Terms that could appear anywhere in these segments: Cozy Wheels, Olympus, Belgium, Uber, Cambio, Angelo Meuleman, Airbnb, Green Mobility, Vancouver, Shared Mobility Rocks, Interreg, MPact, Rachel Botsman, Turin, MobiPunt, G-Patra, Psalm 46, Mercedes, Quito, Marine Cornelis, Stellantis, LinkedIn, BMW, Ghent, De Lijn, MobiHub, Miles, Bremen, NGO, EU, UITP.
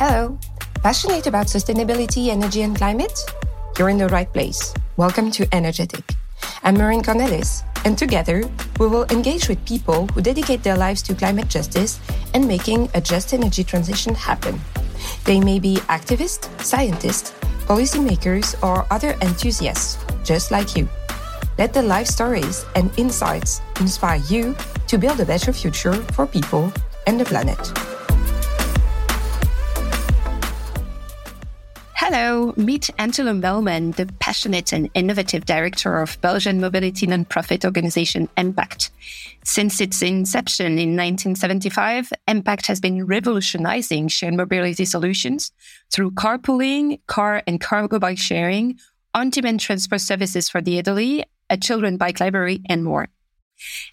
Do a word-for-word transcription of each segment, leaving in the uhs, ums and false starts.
Hello. Passionate about sustainability, energy, and climate? You're in the right place. Welcome to Energetic. I'm Marine Cornelis, and together we will engage with people who dedicate their lives to climate justice and making a just energy transition happen. They may be activists, scientists, policymakers, or other enthusiasts, just like you. Let the life stories and insights inspire you to build a better future for people and the planet. Hello, meet Angelo Meuleman, the passionate and innovative director of Belgian mobility nonprofit organization MPact. Since its inception in nineteen seventy-five, MPact has been revolutionizing shared mobility solutions through carpooling, car and cargo bike sharing, on-demand transport services for the elderly, a children's bike library, and more.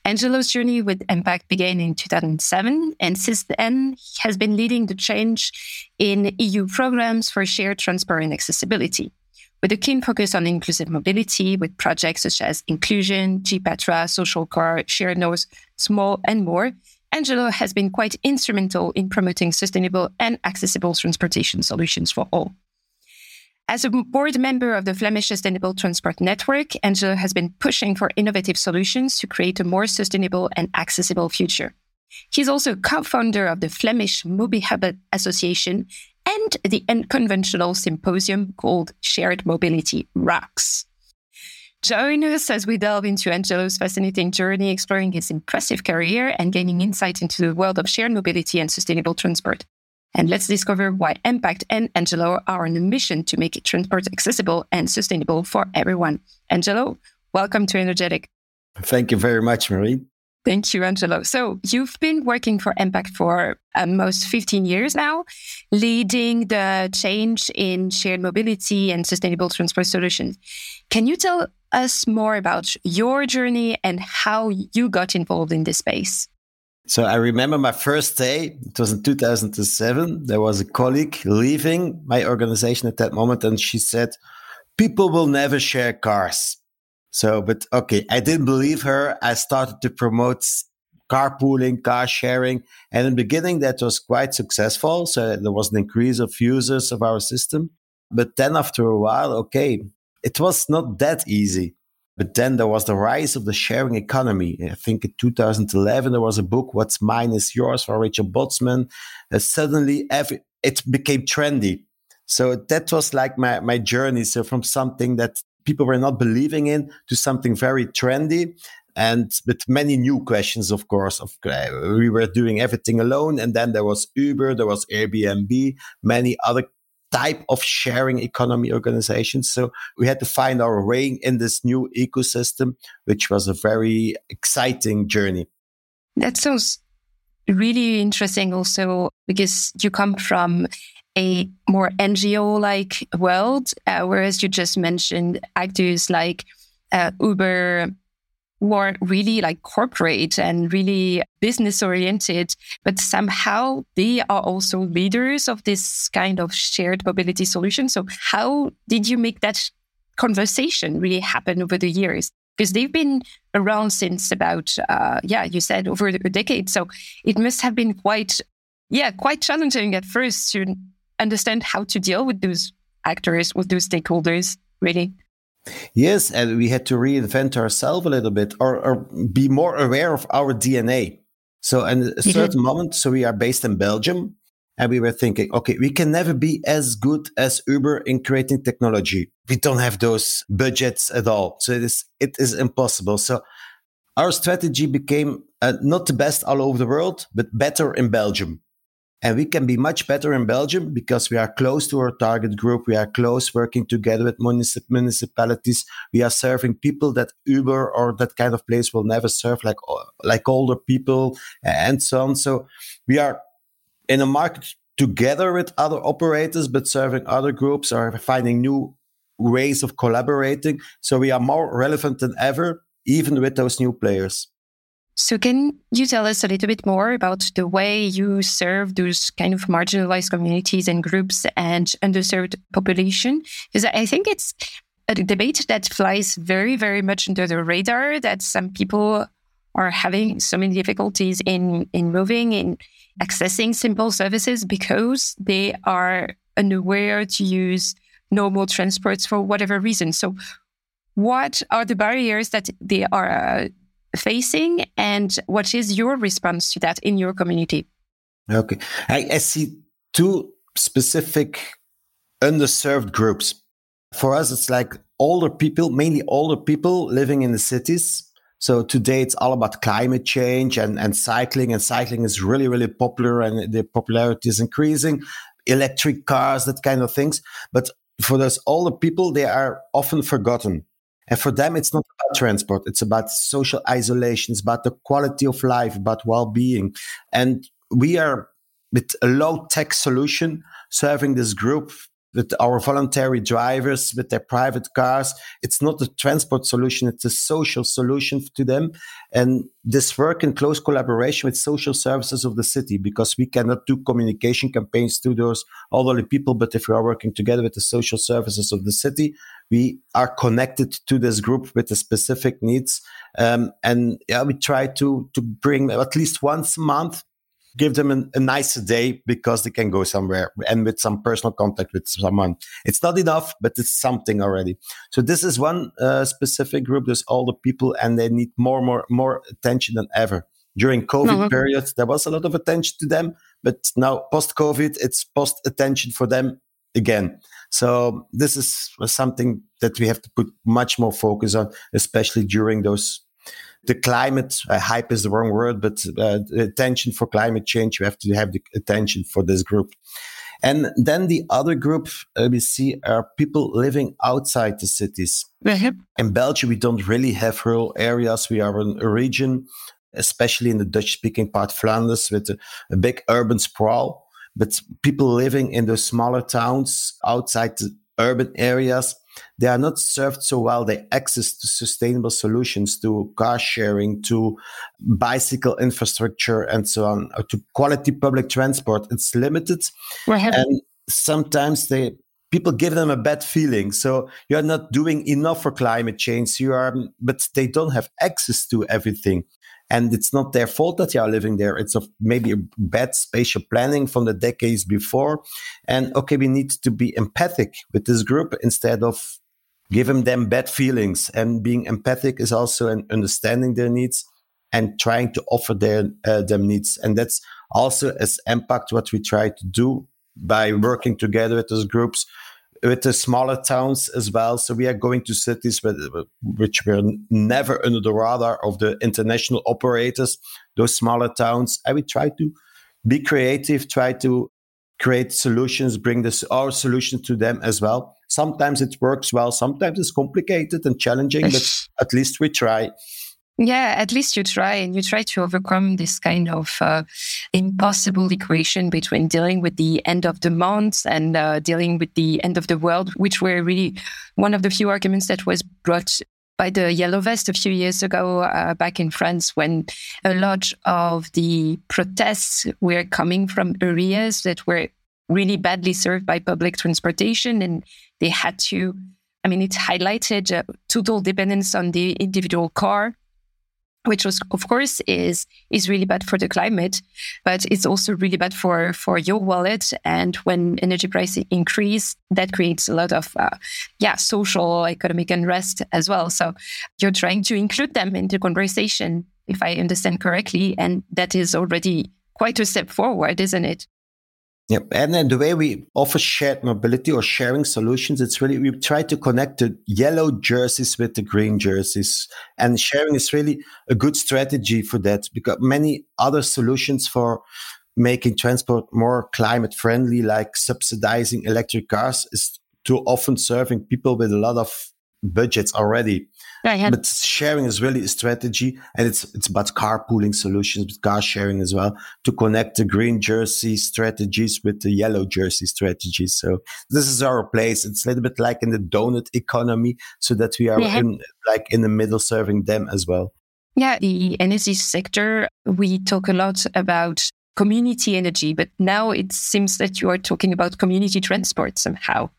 Angelo's journey with MPact began in two thousand seven, and since then he has been leading the change in E U programs for shared transport and accessibility, with a keen focus on inclusive mobility with projects such as Inclusion, G-Patra, Social Car, Cherno, Small, and more. Angelo has been quite instrumental in promoting sustainable and accessible transportation solutions for all. As a board member of the Flemish Sustainable Transport Network, Angelo has been pushing for innovative solutions to create a more sustainable and accessible future. He's also co-founder of the Flemish MobiHub Association and the unconventional symposium called Shared Mobility Rocks. Join us as we delve into Angelo's fascinating journey, exploring his impressive career and gaining insight into the world of shared mobility and sustainable transport. And let's discover why MPact and Angelo are on a mission to make transport accessible and sustainable for everyone. Angelo, welcome to Energetic. Thank you very much, Marie. Thank you, Angelo. So you've been working for MPact for almost fifteen years now, leading the change in shared mobility and sustainable transport solutions. Can you tell us more about your journey and how you got involved in this space? So I remember my first day, it was in two thousand seven, there was a colleague leaving my organization at that moment, and she said, people will never share cars. So, but okay, I didn't believe her. I started to promote carpooling, car sharing, and in the beginning that was quite successful. So there was an increase of users of our system. But then after a while, okay, it was not that easy. But then there was the rise of the sharing economy. I think in two thousand eleven, there was a book, What's Mine is Yours, for Rachel Botsman. Uh, suddenly, every, it became trendy. So that was like my, my journey. So from something that people were not believing in to something very trendy and with many new questions, of course. Of, uh, we were doing everything alone. And then there was Uber, there was Airbnb, many other type of sharing economy organizations. So we had to find our way in this new ecosystem, which was a very exciting journey. That sounds really interesting also, because you come from a more N G O-like world, uh, whereas you just mentioned actors like uh, Uber weren't really like corporate and really business oriented, but somehow they are also leaders of this kind of shared mobility solution. So how did you make that conversation really happen over the years? Because they've been around since about, uh, yeah, you said over a decade. So it must have been quite, yeah, quite challenging at first to understand how to deal with those actors, with those stakeholders, really. Yes, and we had to reinvent ourselves a little bit, or, or be more aware of our D N A. So at a certain moment, so we are based in Belgium, and we were thinking, okay, we can never be as good as Uber in creating technology. We don't have those budgets at all. So it is, it is impossible. So our strategy became uh, not the best all over the world, but better in Belgium. And we can be much better in Belgium because we are close to our target group. We are close working together with municip- municipalities. We are serving people that Uber or that kind of place will never serve, like, like older people and so on. So we are in a market together with other operators, but serving other groups or finding new ways of collaborating. So we are more relevant than ever, even with those new players. So can you tell us a little bit more about the way you serve those kind of marginalized communities and groups and underserved population? Because I think it's a debate that flies very, very much under the radar, that some people are having so many difficulties in, in moving, in accessing simple services because they are unaware to use normal transports for whatever reason. So what are the barriers that they are uh, facing, and what is your response to that in your community? Okay. I, I see two specific underserved groups. For us, it's like older people, mainly older people living in the cities. So today it's all about climate change and, and cycling, and cycling is really, really popular and the popularity is increasing. Electric cars, that kind of things. But for those older people, they are often forgotten. And for them, it's not about transport. It's about social isolation. It's about the quality of life, about well-being. And we are with a low-tech solution serving this group with our voluntary drivers, with their private cars. It's not a transport solution. It's a social solution to them. And this work in close collaboration with social services of the city, because we cannot do communication campaigns to those elderly people. But if we are working together with the social services of the city, we are connected to this group with the specific needs. Um, and yeah, we try to, to bring at least once a month, give them an, a nicer day because they can go somewhere and with some personal contact with someone. It's not enough, but it's something already. So this is one uh, specific group. There's all the people and they need more, more, more attention than ever. During COVID no, okay. period, there was a lot of attention to them, but now post-COVID, it's post-attention for them again. So this is something that we have to put much more focus on, especially during those The climate uh, hype is the wrong word, but uh, attention for climate change, you have to have the attention for this group. And then the other group uh, we see are people living outside the cities. Mm-hmm. In Belgium, we don't really have rural areas. We are in a region, especially in the Dutch-speaking part, Flanders, with a, a big urban sprawl. But people living in those smaller towns outside the urban areas, they are not served so well. They access to sustainable solutions, to car sharing, to bicycle infrastructure, and so on, or to quality public transport. It's limited. And sometimes they people give them a bad feeling. So you are not doing enough for climate change. You are, but they don't have access to everything. And it's not their fault that they are living there. It's a, maybe a bad spatial planning from the decades before. And okay, we need to be empathic with this group instead of giving them bad feelings. And being empathic is also an understanding their needs and trying to offer their uh, them needs. And that's also as MPact what we try to do by working together with those groups, with the smaller towns as well. So we are going to cities with, which were never under the radar of the international operators, those smaller towns. And we try to be creative, try to create solutions, bring this our solution to them as well. Sometimes it works well. Sometimes it's complicated and challenging, but at least we try. Yeah, at least you try, and you try to overcome this kind of uh, impossible equation between dealing with the end of the month and uh, dealing with the end of the world, which were really one of the few arguments that was brought by the Yellow Vest a few years ago uh, back in France, when a lot of the protests were coming from areas that were really badly served by public transportation, and they had to, I mean, it highlighted uh, total dependence on the individual car, which was, of course, is is really bad for the climate, but it's also really bad for, for your wallet. And when energy prices increase, that creates a lot of uh, yeah social, economic unrest as well. So you're trying to include them in the conversation, if I understand correctly, and that is already quite a step forward, isn't it? Yep. And then the way we offer shared mobility or sharing solutions, it's really, we try to connect the yellow jerseys with the green jerseys. And sharing is really a good strategy for that, because many other solutions for making transport more climate friendly, like subsidizing electric cars, is too often serving people with a lot of budgets already. Yeah, yeah. But sharing is really a strategy, and it's it's about carpooling solutions, but car sharing as well, to connect the green jersey strategies with the yellow jersey strategies. So this is our place. It's a little bit like in the donut economy, so that we are yeah. in, like in the middle, serving them as well. Yeah, the energy sector, we talk a lot about community energy, but now it seems that you are talking about community transport somehow.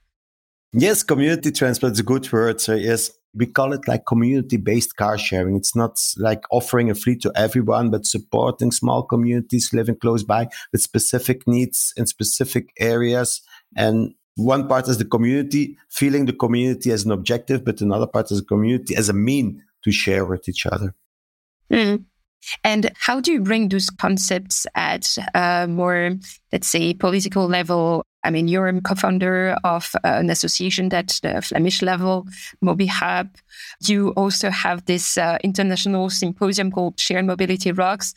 Yes, community transport is a good word. So yes, We call it like community-based car sharing. It's not like offering a fleet to everyone, but supporting small communities living close by with specific needs in specific areas. And one part is the community, feeling the community as an objective, but another part is the community as a mean to share with each other. Mm. And how do you bring those concepts at a more, let's say, political level? I mean, you're a co-founder of an association at the Flemish level, MobiHub. You also have this uh, international symposium called Shared Mobility Rocks.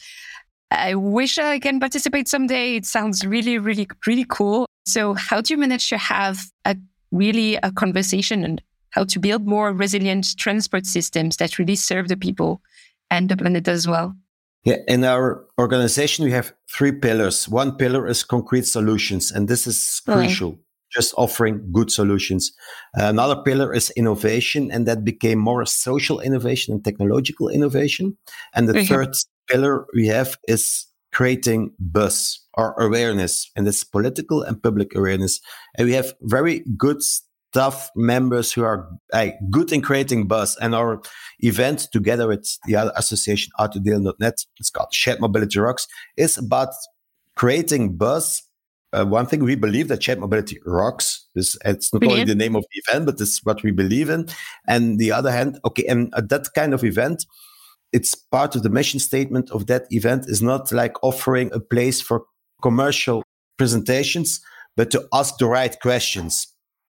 I wish I can participate someday. It sounds really, really, really cool. So how do you manage to have a really a conversation on how to build more resilient transport systems that really serve the people and the planet as well? Yeah, in our organization, we have three pillars. One pillar is concrete solutions, and this is crucial, just offering good solutions. Another pillar is innovation, and that became more social innovation and technological innovation. And the okay. third pillar we have is creating buzz or awareness, and it's political and public awareness. And we have very good staff members who are uh, good in creating buzz, and our event together with the other association, Art to Deal dot net, it's called Shared Mobility Rocks, is about creating buzz. Uh, one thing we believe that Shared Mobility Rocks, this, it's not Brilliant. Only the name of the event, but it's what we believe in. And the other hand, okay, and uh, that kind of event, it's part of the mission statement of that event is not like offering a place for commercial presentations, but to ask the right questions.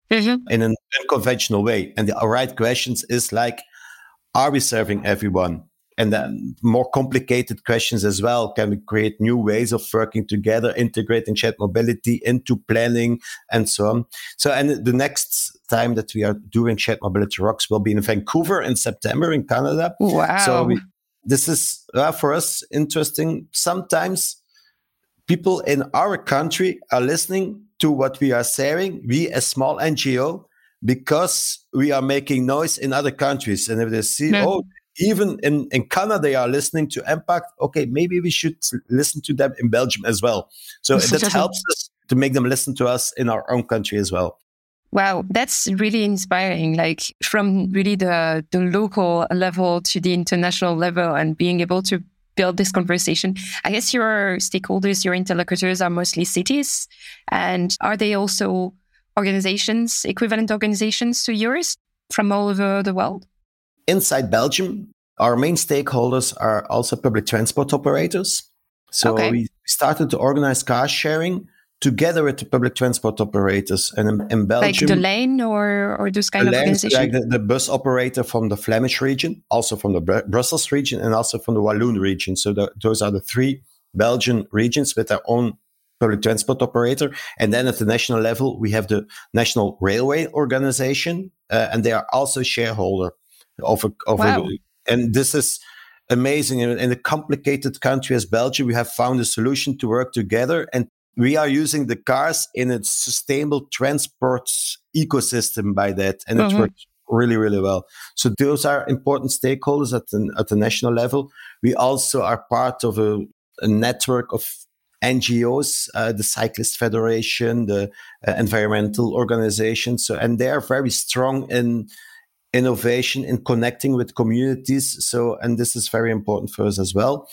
Mm-hmm. In an unconventional way. And the right questions is like, are we serving everyone? And then more complicated questions as well. Can we create new ways of working together, integrating shared mobility into planning and so on? So, and the next time that we are doing Shared Mobility Rocks will be in Vancouver in September in Canada. Wow. So we, this is uh, for us interesting. Sometimes people in our country are listening to what we are sharing, we as small N G O, because we are making noise in other countries. And if they see, no. oh, even in, in Canada, they are listening to MPact, okay, maybe we should listen to them in Belgium as well. So it's that helps us to make them listen to us in our own country as well. Wow, that's really inspiring, like from really the, the local level to the international level and being able to build this conversation. I guess your stakeholders, your interlocutors are mostly cities. And are they also organizations, equivalent organizations to yours from all over the world? Inside Belgium, our main stakeholders are also public transport operators. So okay. we started to organize car sharing together with the public transport operators. And in, in Belgium... Like De Lijn or, or those kind De Lijn, of organizations? Like the, the bus operator from the Flemish region, also from the Br- Brussels region, and also from the Walloon region. So the, those are the three Belgian regions with their own public transport operator. And then at the national level, we have the National Railway Organization, uh, and they are also shareholder of a... Of wow. a and this is... amazing. In a complicated country as Belgium, we have found a solution to work together, and we are using the cars in a sustainable transport ecosystem by that, and mm-hmm. it works really, really well. So those are important stakeholders at the, at the national level. We also are part of a, a network of N G Os, uh, the Cyclist Federation, the uh, environmental organizations, so, and they are very strong in innovation in connecting with communities. So, and this is very important for us as well.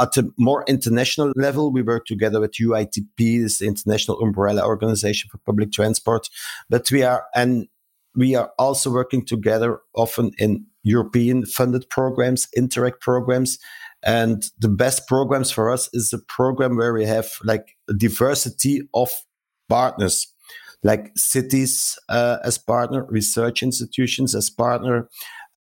At a more international level, we work together with U I T P, this international umbrella organization for public transport. But we are, and we are also working together often in European funded programs, Interreg programs. And the best programs for us is a program where we have like a diversity of partners, like cities uh, as partner, research institutions as partner,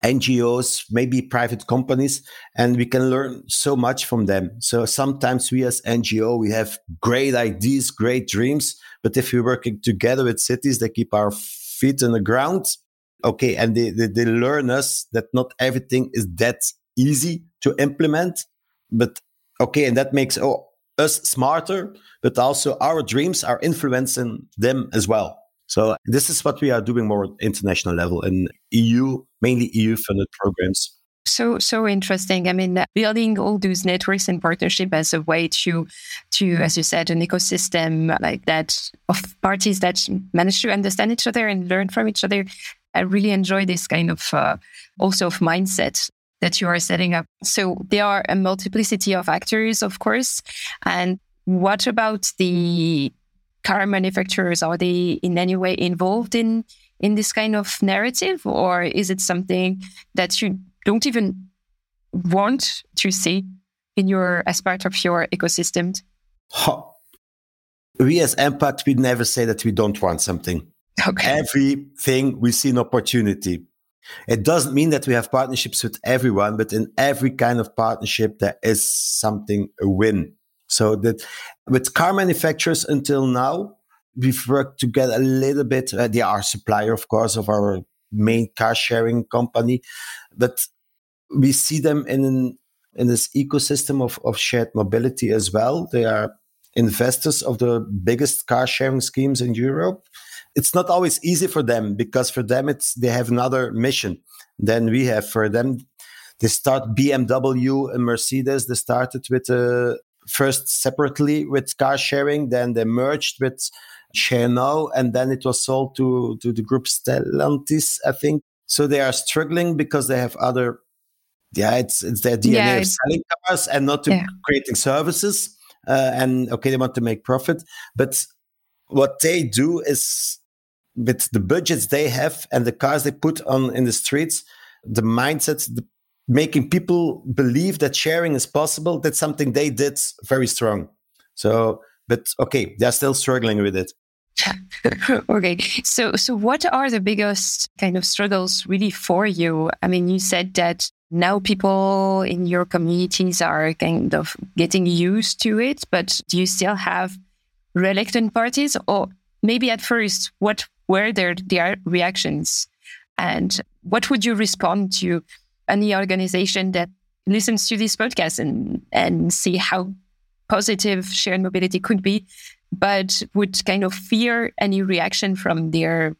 N G Os, maybe private companies, and we can learn so much from them. So sometimes we as N G O, we have great ideas, great dreams, but if we're working together with cities, they keep our feet on the ground, okay, and they, they, they learn us that not everything is that easy to implement, but okay, and that makes... oh. us smarter, but also our dreams are influencing them as well. So this is what we are doing more at international level in E U, mainly E U funded programs. So, so interesting. I mean, building all those networks and partnership as a way to, to, as you said, an ecosystem like that of parties that manage to understand each other and learn from each other. I really enjoy this kind of uh, also of mindset that you are setting up. So there are a multiplicity of actors, of course. And what about the car manufacturers? Are they in any way involved in in this kind of narrative? Or is it something that you don't even want to see in your as part of your ecosystem? Huh. We as MPact, we never say that we don't want something. Okay. Everything we see an opportunity. It doesn't mean that we have partnerships with everyone, but in every kind of partnership, there is something a win. So that with car manufacturers until now, we've worked together a little bit. Uh, they are supplier, of course, of our main car sharing company, but we see them in an, in this ecosystem of, of shared mobility as well. They are investors of the biggest car sharing schemes in Europe. It's not always easy for them because for them, it's they have another mission than we have for them. They start B M W and Mercedes. They started with uh, first separately with car sharing, then they merged with Cherno, and then it was sold to, to the group Stellantis, I think. So they are struggling because they have other, yeah, it's, it's their D N A yeah, of selling cars and not to yeah. creating services. Uh, and okay, they want to make profit. But what they do is with the budgets they have and the cars they put on in the streets, the mindset, the, making people believe that sharing is possible, that's something they did very strong. So, but okay, they're still struggling with it. Okay. So, so what are the biggest kind of struggles really for you? I mean, you said that now people in your communities are kind of getting used to it, but do you still have reluctant parties? Or maybe at first, what were their, their reactions? And what would you respond to any organization that listens to this podcast and, and see how positive shared mobility could be, but would kind of fear any reaction from their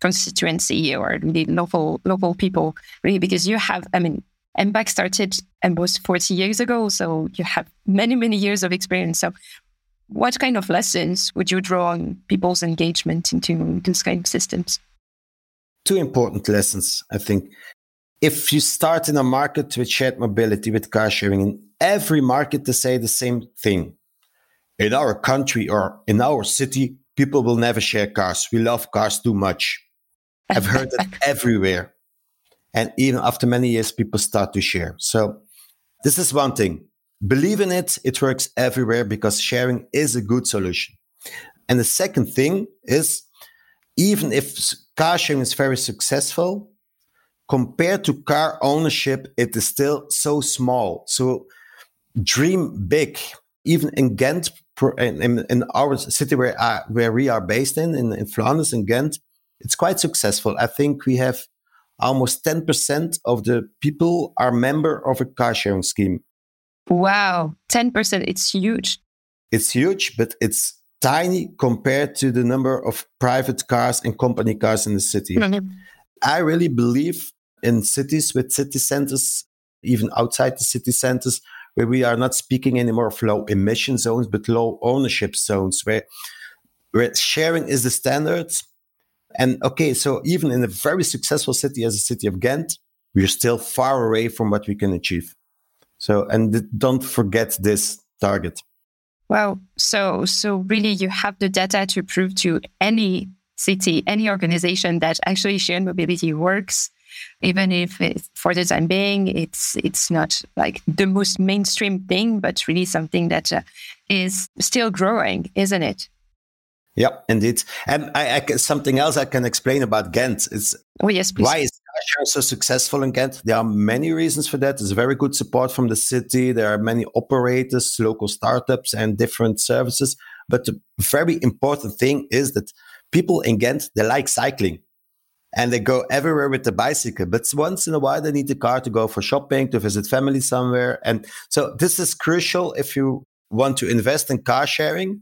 constituency or the local local people, really? Because you have, I mean, MPact started almost forty years ago, so you have many, many years of experience. So what kind of lessons would you draw on people's engagement into these kind of systems? Two important lessons, I think. If you start in a market with shared mobility, with car sharing, in every market they say the same thing. In our country or in our city, people will never share cars. We love cars too much. I've heard that everywhere. And even after many years, people start to share. So this is one thing. Believe in it. It works everywhere because sharing is a good solution. And the second thing is, even if car sharing is very successful, compared to car ownership, it is still so small. So dream big. Even in Ghent, in, in our city where, I, where we are based in, in, in Flanders and Ghent, it's quite successful. I think we have almost ten percent of the people are member of a car sharing scheme. Wow, ten percent. It's huge. It's huge, but it's tiny compared to the number of private cars and company cars in the city. Mm-hmm. I really believe in cities with city centers, even outside the city centers, where we are not speaking anymore of low emission zones, but low ownership zones, where, where sharing is the standard. And okay, so even in a very successful city as the city of Ghent, we are still far away from what we can achieve. So, and don't forget this target. Wow. So, so really you have the data to prove to any city, any organization that actually shared mobility works, even if for the time being, it's it's not like the most mainstream thing, but really something that uh, is still growing, isn't it? Yeah, indeed. And I, I, something else I can explain about Ghent is oh, yes, please. Why is car sharing so successful in Ghent? There are many reasons for that. There's very good support from the city. There are many operators, local startups, and different services. But the very important thing is that people in Ghent, they like cycling and they go everywhere with the bicycle. But once in a while, they need the car to go for shopping, to visit family somewhere. And so this is crucial. If you want to invest in car sharing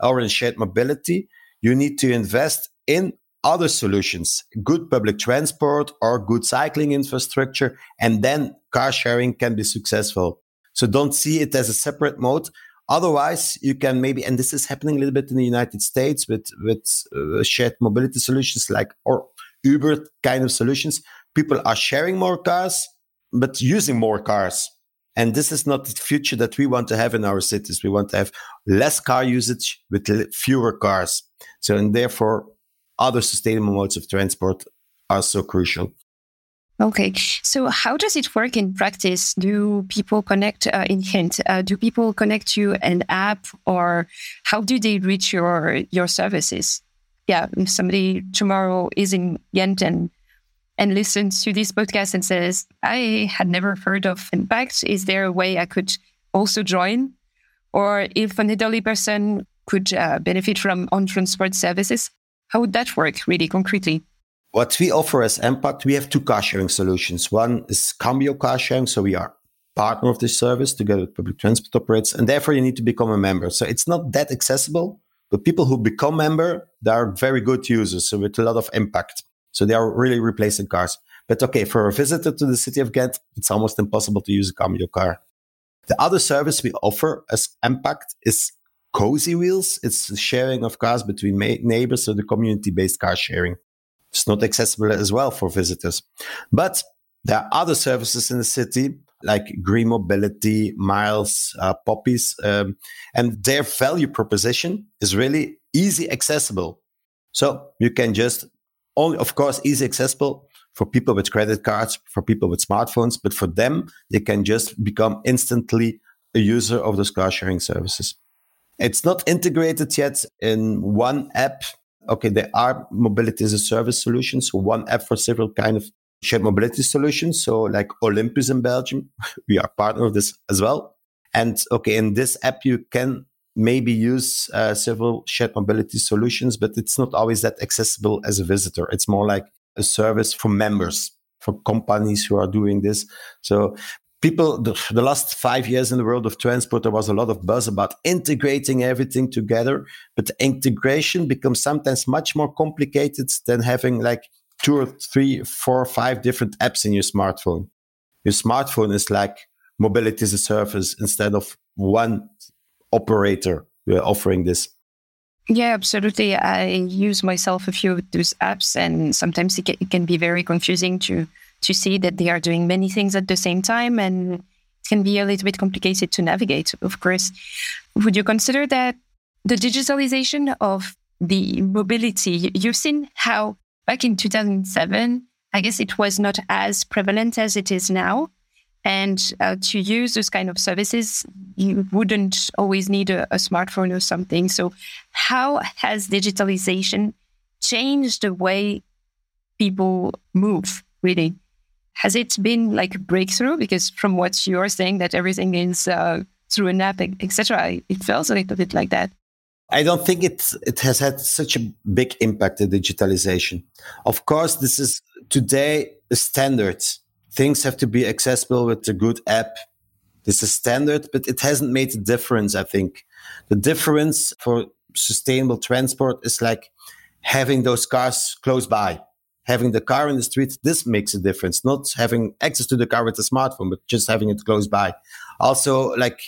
or in shared mobility, you need to invest in other solutions, good public transport or good cycling infrastructure. And then car sharing can be successful. So don't see it as a separate mode. Otherwise, you can maybe, and this is happening a little bit in the United States with with uh, shared mobility solutions like or Uber kind of solutions. People are sharing more cars, but using more cars. And this is not the future that we want to have in our cities. We want to have less car usage with fewer cars. So, and therefore, other sustainable modes of transport are so crucial. Okay. So how does it work in practice? Do people connect uh, in Ghent? Uh, do people connect to an app, or how do they reach your your services? Yeah, if somebody tomorrow is in Ghent and and listens to this podcast and says, I had never heard of MPact, is there a way I could also join? Or if an elderly person could uh, benefit from on-transport services, how would that work really concretely? What we offer as MPact, we have two car sharing solutions. One is Cambio car sharing. So we are partner of this service together with public transport operators, and therefore you need to become a member. So it's not that accessible, but people who become member, they are very good users, so with a lot of impact. So they are really replacing cars. But okay, for a visitor to the city of Ghent, it's almost impossible to use a Cambio car. The other service we offer as MPact is Cozy Wheels. It's the sharing of cars between ma- neighbors, so the community-based car sharing. It's not accessible as well for visitors. But there are other services in the city, like Green Mobility, Miles, uh, Poppies, um, and their value proposition is really easy accessible. So you can just... Only, of course, easy accessible for people with credit cards, for people with smartphones, but for them, they can just become instantly a user of those car sharing services. It's not integrated yet in one app. Okay, there are mobility as a service solutions, so one app for several kind of shared mobility solutions. So like Olympus in Belgium, we are partner of this as well. And okay, in this app, you can maybe use uh, several shared mobility solutions, but it's not always that accessible as a visitor. It's more like a service for members, for companies who are doing this. So people, the, the last five years in the world of transport, there was a lot of buzz about integrating everything together, but the integration becomes sometimes much more complicated than having like two or three, four or five different apps in your smartphone. Your smartphone is like mobility as a service instead of one operator we're offering this. Yeah, absolutely. I use myself a few of those apps, and sometimes it can be very confusing to to see that they are doing many things at the same time, and it can be a little bit complicated to navigate, of course. Would you consider that the digitalization of the mobility, you've seen how back in two thousand seven, I guess it was not as prevalent as it is now. And uh, to use those kind of services, you wouldn't always need a, a smartphone or something. So how has digitalization changed the way people move, really? Has it been like a breakthrough? Because from what you're saying, that everything is uh, through an app, et cetera, it feels a little bit like that. I don't think it, it has had such a big impact, the digitalization. Of course, this is today a standard. Things have to be accessible with a good app. This is standard, but it hasn't made a difference, I think. The difference for sustainable transport is like having those cars close by, having the car in the street. This makes a difference, not having access to the car with a smartphone, but just having it close by. Also, like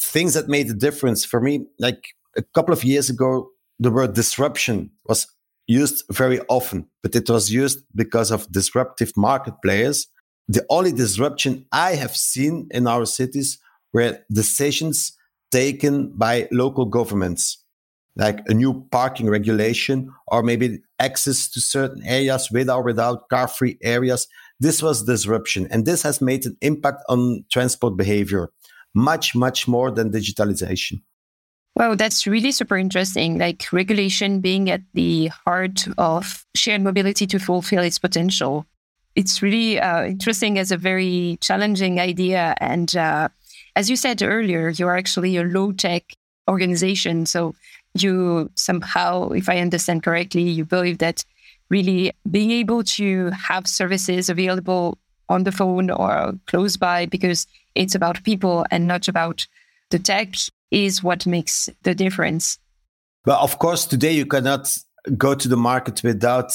things that made a difference for me, like a couple of years ago, the word disruption was used very often, but it was used because of disruptive market players. The only disruption I have seen in our cities were decisions taken by local governments, like a new parking regulation or maybe access to certain areas with or without car-free areas. This was disruption, and this has made an impact on transport behavior, much, much more than digitalization. Wow, that's really super interesting, like regulation being at the heart of shared mobility to fulfill its potential. It's really uh, interesting as a very challenging idea. And uh, as you said earlier, you're actually a low-tech organization. So you somehow, if I understand correctly, you believe that really being able to have services available on the phone or close by, because it's about people and not about the tech, is what makes the difference. Well, of course, today you cannot go to the market without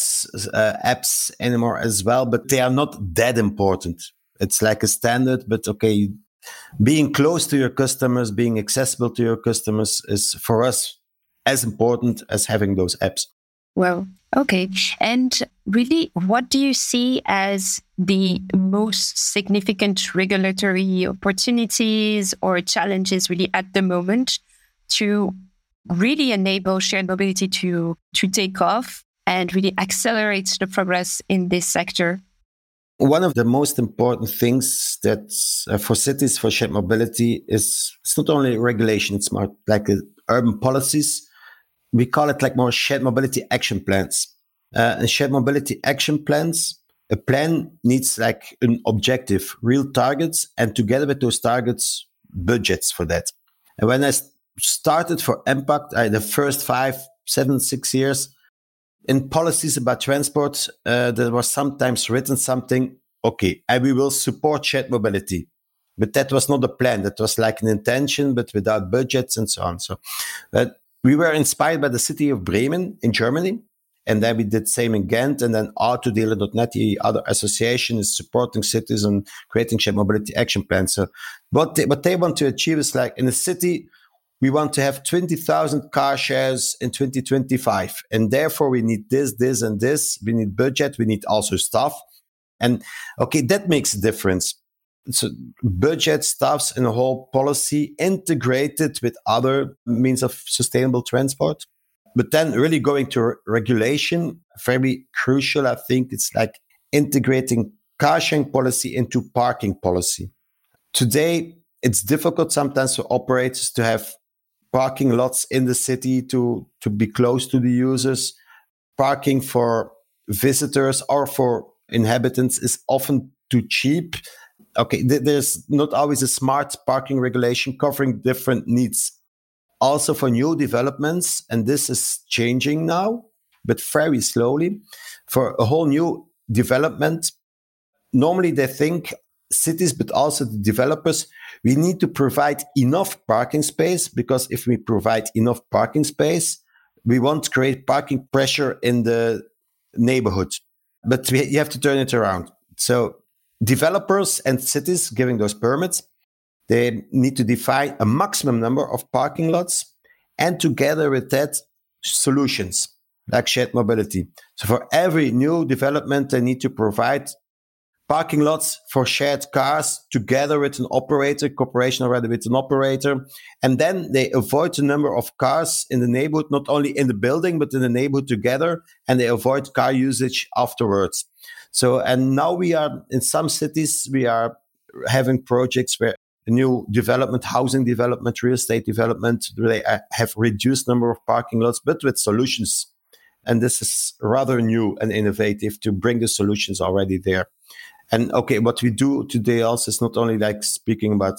uh, apps anymore as well, but they are not that important. It's like a standard, but okay, being close to your customers, being accessible to your customers is for us as important as having those apps. Well, Okay. And really, what do you see as the most significant regulatory opportunities or challenges really at the moment to really enable shared mobility to, to take off and really accelerate the progress in this sector? One of the most important things that uh, for cities, for shared mobility, is it's not only regulation, it's more like uh, urban policies. We call it like more shared mobility action plans. Uh, and shared mobility action plans, a plan needs like an objective, real targets, and together with those targets, budgets for that. And when I started for MPact, I, the first five, seven, six years, in policies about transport, uh, there was sometimes written something, okay, and we will support shared mobility. But that was not a plan. That was like an intention, but without budgets and so on. So but we were inspired by the city of Bremen in Germany. And then we did the same in Ghent. And then Art to Deal dot net, the other association, is supporting cities and creating shared mobility action plans. So what they, what they want to achieve is like in a city, we want to have twenty thousand car shares in twenty twenty-five. And therefore, we need this, this, and this. We need budget. We need also staff. And okay, that makes a difference. So budget, staffs, and a whole policy integrated with other means of sustainable transport. But then really going to re- regulation, very crucial, I think. It's like integrating car sharing policy into parking policy. Today, it's difficult sometimes for operators to have parking lots in the city to, to be close to the users. Parking for visitors or for inhabitants is often too cheap. Okay, th- there's not always a smart parking regulation covering different needs. Also for new developments, and this is changing now, but very slowly. For a whole new development, normally they think cities, but also the developers, we need to provide enough parking space, because if we provide enough parking space, we won't create parking pressure in the neighborhood. But we, you have to turn it around. So developers and cities giving those permits, they need to define a maximum number of parking lots, and together with that, solutions like shared mobility. So for every new development, they need to provide parking lots for shared cars together with an operator, cooperation already with an operator. And then they avoid the number of cars in the neighborhood, not only in the building, but in the neighborhood together, and they avoid car usage afterwards. So, and now we are, in some cities, we are having projects where new development, housing development, real estate development, they have reduced number of parking lots, but with solutions. And this is rather new and innovative to bring the solutions already there. And okay, what we do today also is not only like speaking about,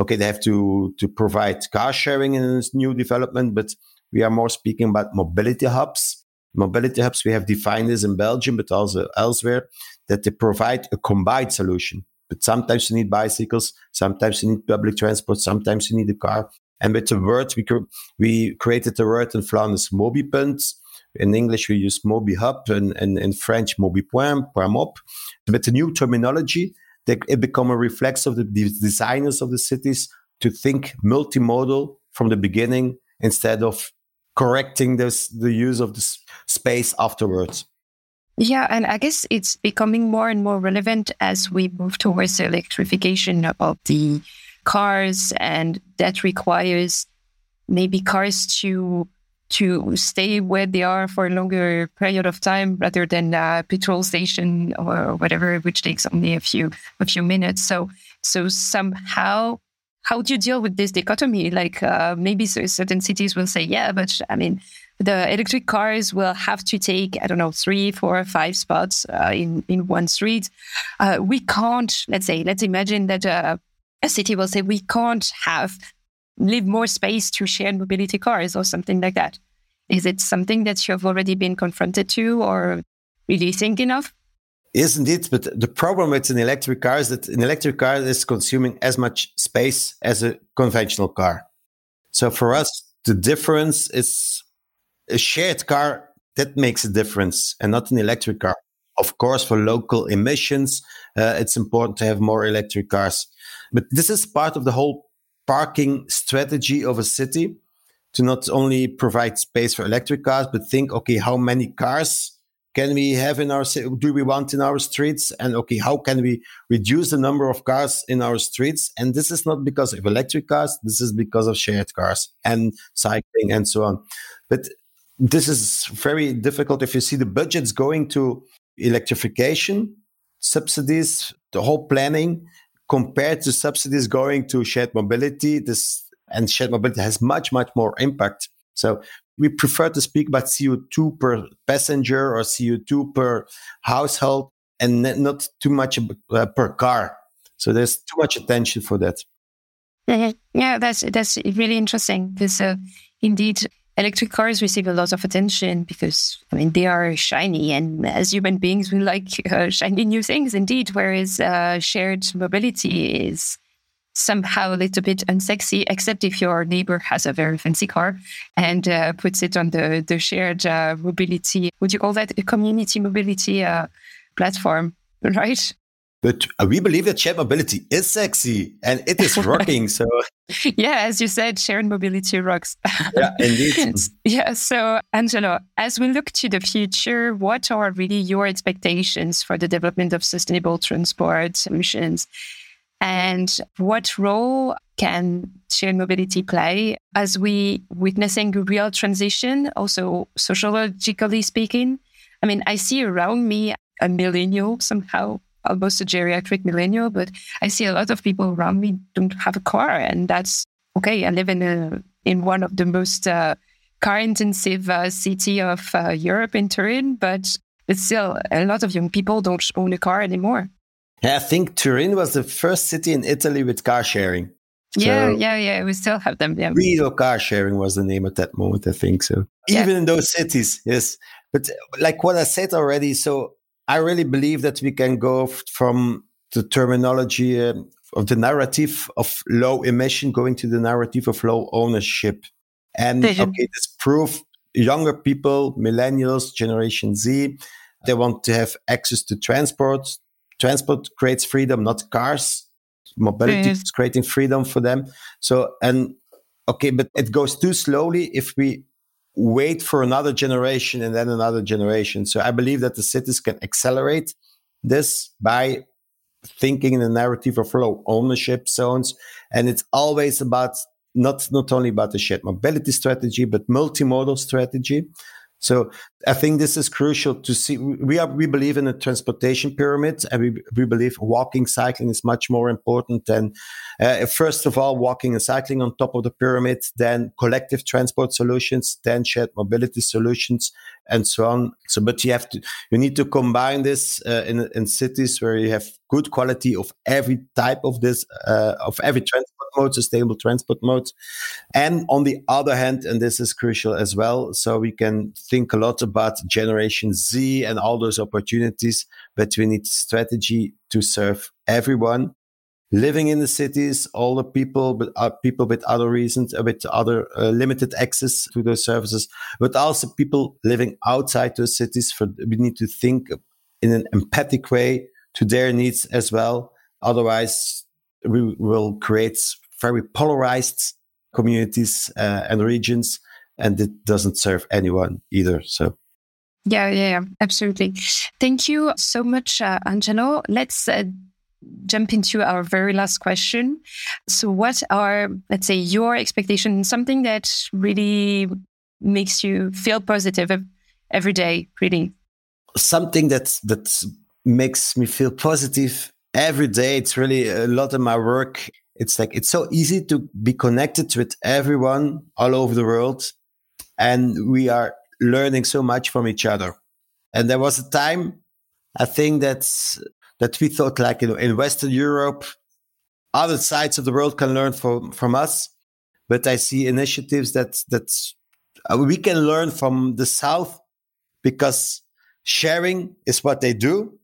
okay, they have to, to provide car sharing in this new development, but we are more speaking about mobility hubs. Mobility hubs, we have defined this in Belgium, but also elsewhere, that they provide a combined solution. But sometimes you need bicycles, sometimes you need public transport, sometimes you need a car. And with the word, we cre- we created the word in Flanders, MobiPunt. In English, we use MobiHub, and, and in French, MobiPunt, PuntMob. With the new terminology, they, it become a reflex of the, the designers of the cities to think multimodal from the beginning instead of correcting this, the use of the s- space afterwards. Yeah, and I guess it's becoming more and more relevant as we move towards the electrification of the cars, and that requires maybe cars to to stay where they are for a longer period of time rather than a petrol station or whatever, which takes only a few a few minutes. So so somehow, how do you deal with this dichotomy? Like uh, maybe certain cities will say, yeah, but I mean, the electric cars will have to take, I don't know, three, four, five spots uh, in, in one street. Uh, we can't, let's say, let's imagine that uh, a city will say, we can't have, leave more space to shared mobility cars or something like that. Is it something that you have already been confronted to or really thinking of? Isn't it? But the problem with an electric car is that an electric car is consuming as much space as a conventional car. So for us, the difference is a shared car, that makes a difference, and not an electric car. Of course, for local emissions, uh, it's important to have more electric cars. But this is part of the whole parking strategy of a city, to not only provide space for electric cars, but think, okay, how many cars can we have in our, do we want in our streets? And okay, how can we reduce the number of cars in our streets? And this is not because of electric cars, this is because of shared cars and cycling and so on. But this is very difficult if you see the budgets going to electrification, subsidies, the whole planning, compared to subsidies going to shared mobility. This and shared mobility has much, much more impact. So we prefer to speak about C O two per passenger or C O two per household and not too much uh, per car. So there's too much attention for that. Mm-hmm. Yeah, that's that's really interesting. Because uh, indeed, electric cars receive a lot of attention because, I mean, they are shiny. And as human beings, we like uh, shiny new things indeed. Whereas uh, shared mobility is somehow a little bit unsexy, except if your neighbor has a very fancy car and uh, puts it on the, the shared uh, mobility, would you call that a community mobility uh, platform, right? But we believe that shared mobility is sexy and it is rocking, so... Yeah, as you said, shared mobility rocks. Yeah, indeed. Yeah, so Angelo, as we look to the future, what are really your expectations for the development of sustainable transport solutions? And what role can shared mobility play as we witnessing a real transition, also sociologically speaking? I mean, I see around me a millennial somehow, almost a geriatric millennial, but I see a lot of people around me don't have a car. And that's okay. I live in a, in one of the most uh, car-intensive uh, city of uh, Europe in Turin, but it's still a lot of young people don't own a car anymore. Yeah, I think Turin was the first city in Italy with car sharing. So yeah, yeah, yeah. We still have them. Yeah. Real car sharing was the name at that moment, I think so. Yeah. Even in those cities, yes. But like what I said already, so I really believe that we can go f- from the terminology uh, of the narrative of low emission going to the narrative of low ownership. And okay, this proof younger people, millennials, Generation Z, they want to have access to transport. Transport creates freedom, not cars. Mobility yes. is creating freedom for them. So, and okay, but it goes too slowly if we wait for another generation and then another generation. So I believe that the cities can accelerate this by thinking in the narrative of low ownership zones. And it's always about not, not only about the shared mobility strategy, but multimodal strategy. So I think this is crucial to see. We are we believe in a transportation pyramid, and we we believe walking, cycling is much more important than, uh, first of all, walking and cycling on top of the pyramid, then collective transport solutions, then shared mobility solutions, and so on. So, but you have to you need to combine this uh, in in cities where you have good quality of every type of this uh, of every transport mode, sustainable transport mode, and on the other hand, and this is crucial as well. So we can think a lot about Generation Z and all those opportunities, but we need strategy to serve everyone living in the cities, all the people, but uh, people with other reasons, uh, with other uh, limited access to those services, but also people living outside those cities. For we need to think in an empathic way to their needs as well. Otherwise, we will create very polarized communities uh, and regions. And it doesn't serve anyone either. So, yeah, yeah, yeah, absolutely. Thank you so much, uh, Angelo. Let's uh, jump into our very last question. So, what are, let's say, your expectations? Something that really makes you feel positive every day, really. Something that that makes me feel positive every day. It's really a lot of my work. It's like it's so easy to be connected with everyone all over the world. And we are learning so much from each other. And there was a time, I think, that's, that we thought like you know, in Western Europe, other sides of the world can learn from, from us. But I see initiatives that that's, we can learn from the South because sharing is what they do.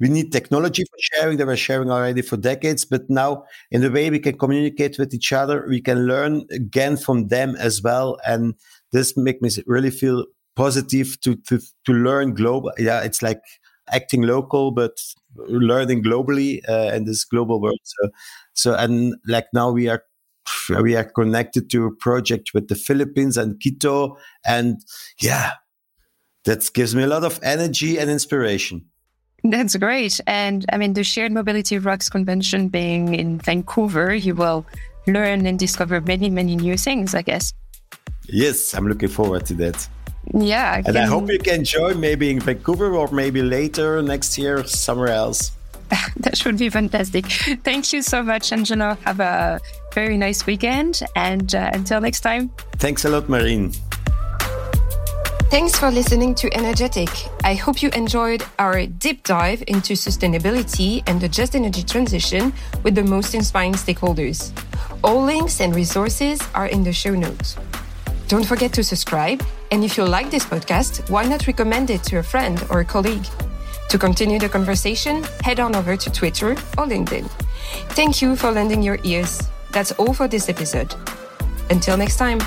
We need technology for sharing. They were sharing already for decades, but now in the way we can communicate with each other, we can learn again from them as well. And this makes me really feel positive to to to learn global. Yeah, it's like acting local, but learning globally uh, in this global world. So, so and like now we are we are connected to a project with the Philippines and Quito. And yeah, that gives me a lot of energy and inspiration. That's great. And I mean, the Shared Mobility Rocks convention being in Vancouver, you will learn and discover many, many new things, I guess. Yes, I'm looking forward to that. Yeah. And can... I hope you can join maybe in Vancouver or maybe later next year somewhere else. That should be fantastic. Thank you so much, Angelo. Have a very nice weekend. And uh, until next time. Thanks a lot, Marine. Thanks for listening to Energetic. I hope you enjoyed our deep dive into sustainability and the just energy transition with the most inspiring stakeholders. All links and resources are in the show notes. Don't forget to subscribe. And if you like this podcast, why not recommend it to a friend or a colleague? To continue the conversation, head on over to Twitter or LinkedIn. Thank you for lending your ears. That's all for this episode. Until next time.